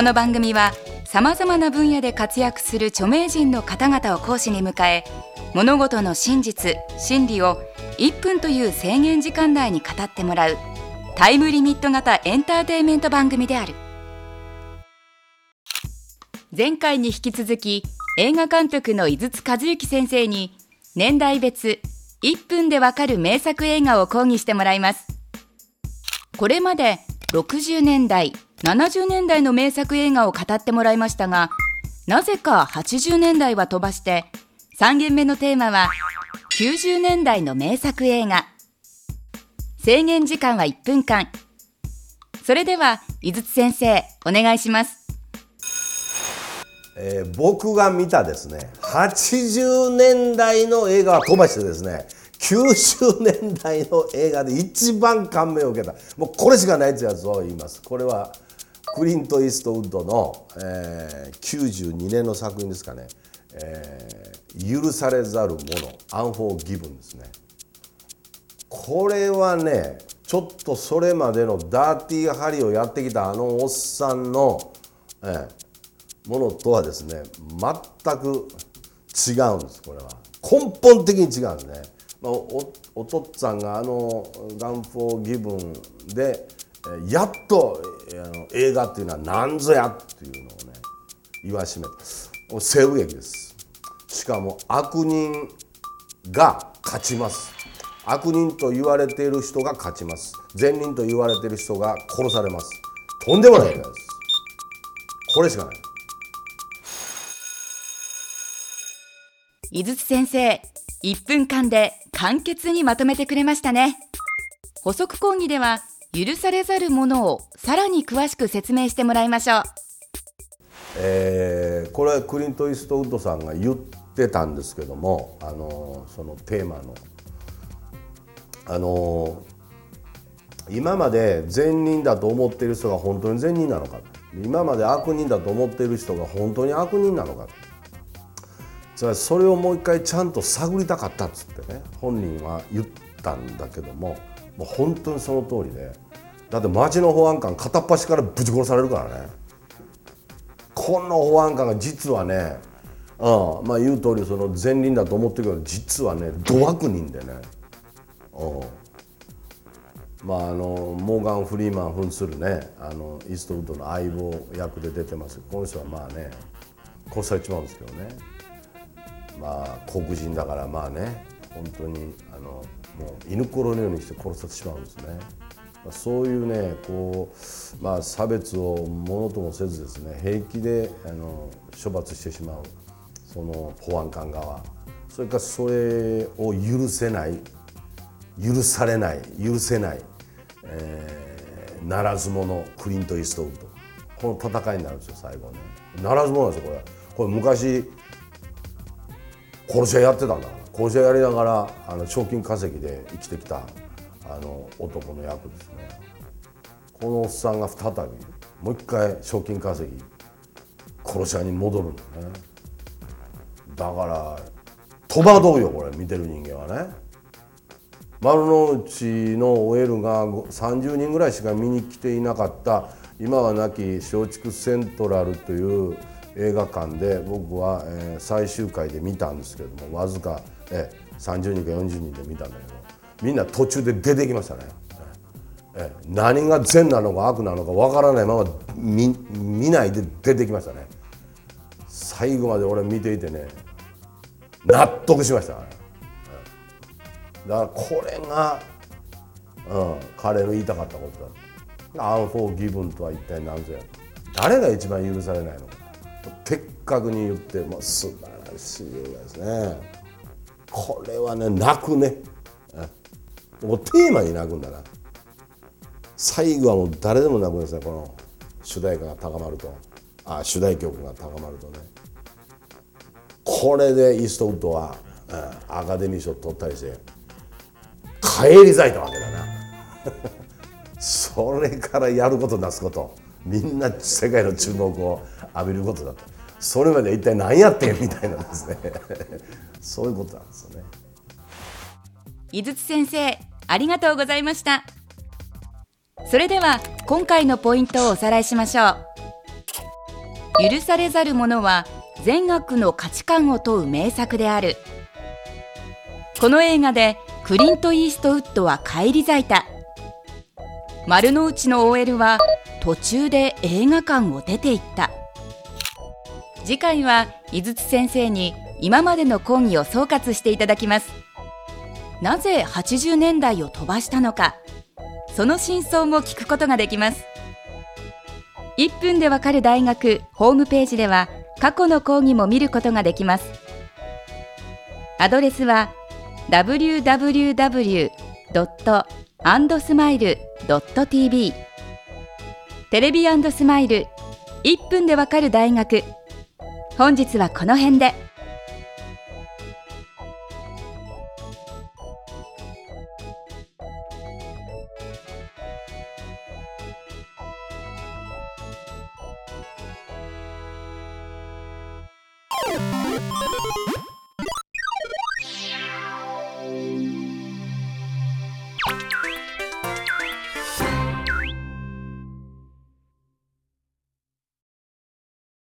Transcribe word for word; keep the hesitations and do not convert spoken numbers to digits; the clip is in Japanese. この番組はさまざまな分野で活躍する著名人の方々を講師に迎え、物事の真実・真理をいっぷんという制限時間内に語ってもらうタイムリミット型エンターテインメント番組である。前回に引き続き、映画監督の井筒和幸先生に年代別いっぷんでわかる名作映画を講義してもらいます。これまでろくじゅうねんだい、ななじゅうねんだいの名作映画を語ってもらいましたが、なぜかはちじゅうねんだいは飛ばして、さんげんめのテーマはきゅうじゅうねんだいの名作映画。制限時間はいっぷんかん。それでは井筒先生、お願いします。えー、僕が見たですね、はちじゅうねんだいの映画は飛ばしてですね、きゅうじゅうねんだいの映画で一番感銘を受けた、もうこれしかないってやつを言います。これはクリント・イーストウッドの、えー、きゅうじゅうにねんの作品ですかね、えー、許されざるもの、アンフォーギブンですね。これはね、ちょっとそれまでのダーティーハリーをやってきたあのおっさんの、えーものとはですね、全く違うんです。これは根本的に違うんですね。お, お父っつぁんがあのガンフォーギブンでやっと映画っていうのは何ぞやっていうのをね、言わしめた西部劇です。しかも悪人が勝ちます。悪人と言われている人が勝ちます。善人と言われている人が殺されます。とんでもないです。これしかない。井筒先生、いっぷんかんで簡潔にまとめてくれましたね。補足講義では許されざるものをさらに詳しく説明してもらいましょう。えー、これはクリント・イーストウッドさんが言ってたんですけども、あのそのテーマの、あの今まで善人だと思っている人が本当に善人なのか、今まで悪人だと思っている人が本当に悪人なのか、それをもう一回ちゃんと探りたかったっつってね、本人は言ったんだけども、もう本当にその通りで、だって町の保安官片っ端からぶち殺されるからね。この保安官が実はね、うん、まあ言う通りその善人だと思ってるけど、実はねど悪人でね、うん、まああのモーガン・フリーマン扮するね、あのイーストウッドの相棒役で出てます。この人はまあね殺されちまうんですけどね。まあ、黒人だからまあね、本当にあのもう犬ころのようにして殺されてしまうんですね。まあ、そういうねこう、まあ、差別をものともせずですね、平気であの処罰してしまうその保安官側、それからそれを許せない、許されない、許せない、えー、ならず者クリント・イーストウッド、この戦いになるんですよ最後ね。ならず者なんですよこれ。これ昔殺し屋やってたんだから、殺し屋やりながらあの賞金稼ぎで生きてきたあの男の役ですね。このおっさんが再びもう一回賞金稼ぎ殺し屋に戻るんだね。だから戸惑うよこれ見てる人間はね。丸の内の オーエル がさんじゅうにんぐらいしか見に来ていなかった今は亡き松竹セントラルという映画館で僕は最終回で見たんですけども、わずかさんじゅうにんかよんじゅうにんで見たんだけど、みんな途中で出てきましたね。何が善なのか悪なのかわからないまま 見, 見ないで出てきましたね。最後まで俺見ていてね納得しましたから、ね、だからこれが、うん、彼の言いたかったことだ。アンフォーギブンとは一体何ぞや、誰が一番許されないのか、的確に言って、まあ、素晴らしい映画ですね。これはね泣くね。もうテーマに泣くんだな。最後はもう誰でも泣くんですね。この主題歌が高まると、あ主題曲が高まるとね。これでイーストウッドは、うん、アカデミー賞取ったりして帰り咲いたわけだな。それからやることなすこと、みんな世界の注目を浴びることだった。それまで一体何やってんみたいなんですね。そういうことなんですよね。井筒先生、ありがとうございました。それでは今回のポイントをおさらいしましょう。許されざる者は善悪の価値観を問う名作である。この映画でクリント・イーストウッドは返り咲いた。丸の内の オーエル は途中で映画館を出て行った。次回は井筒先生に今までの講義を総括していただきます。なぜはちじゅうねんだいを飛ばしたのか、その真相も聞くことができます。いっぷんでわかる大学ホームページでは過去の講義も見ることができます。アドレスは ダブリューダブリューダブリュードットアンドスマイルドットティービー テレビ&スマイルいっぷんでわかる大学。本日はこの辺で。you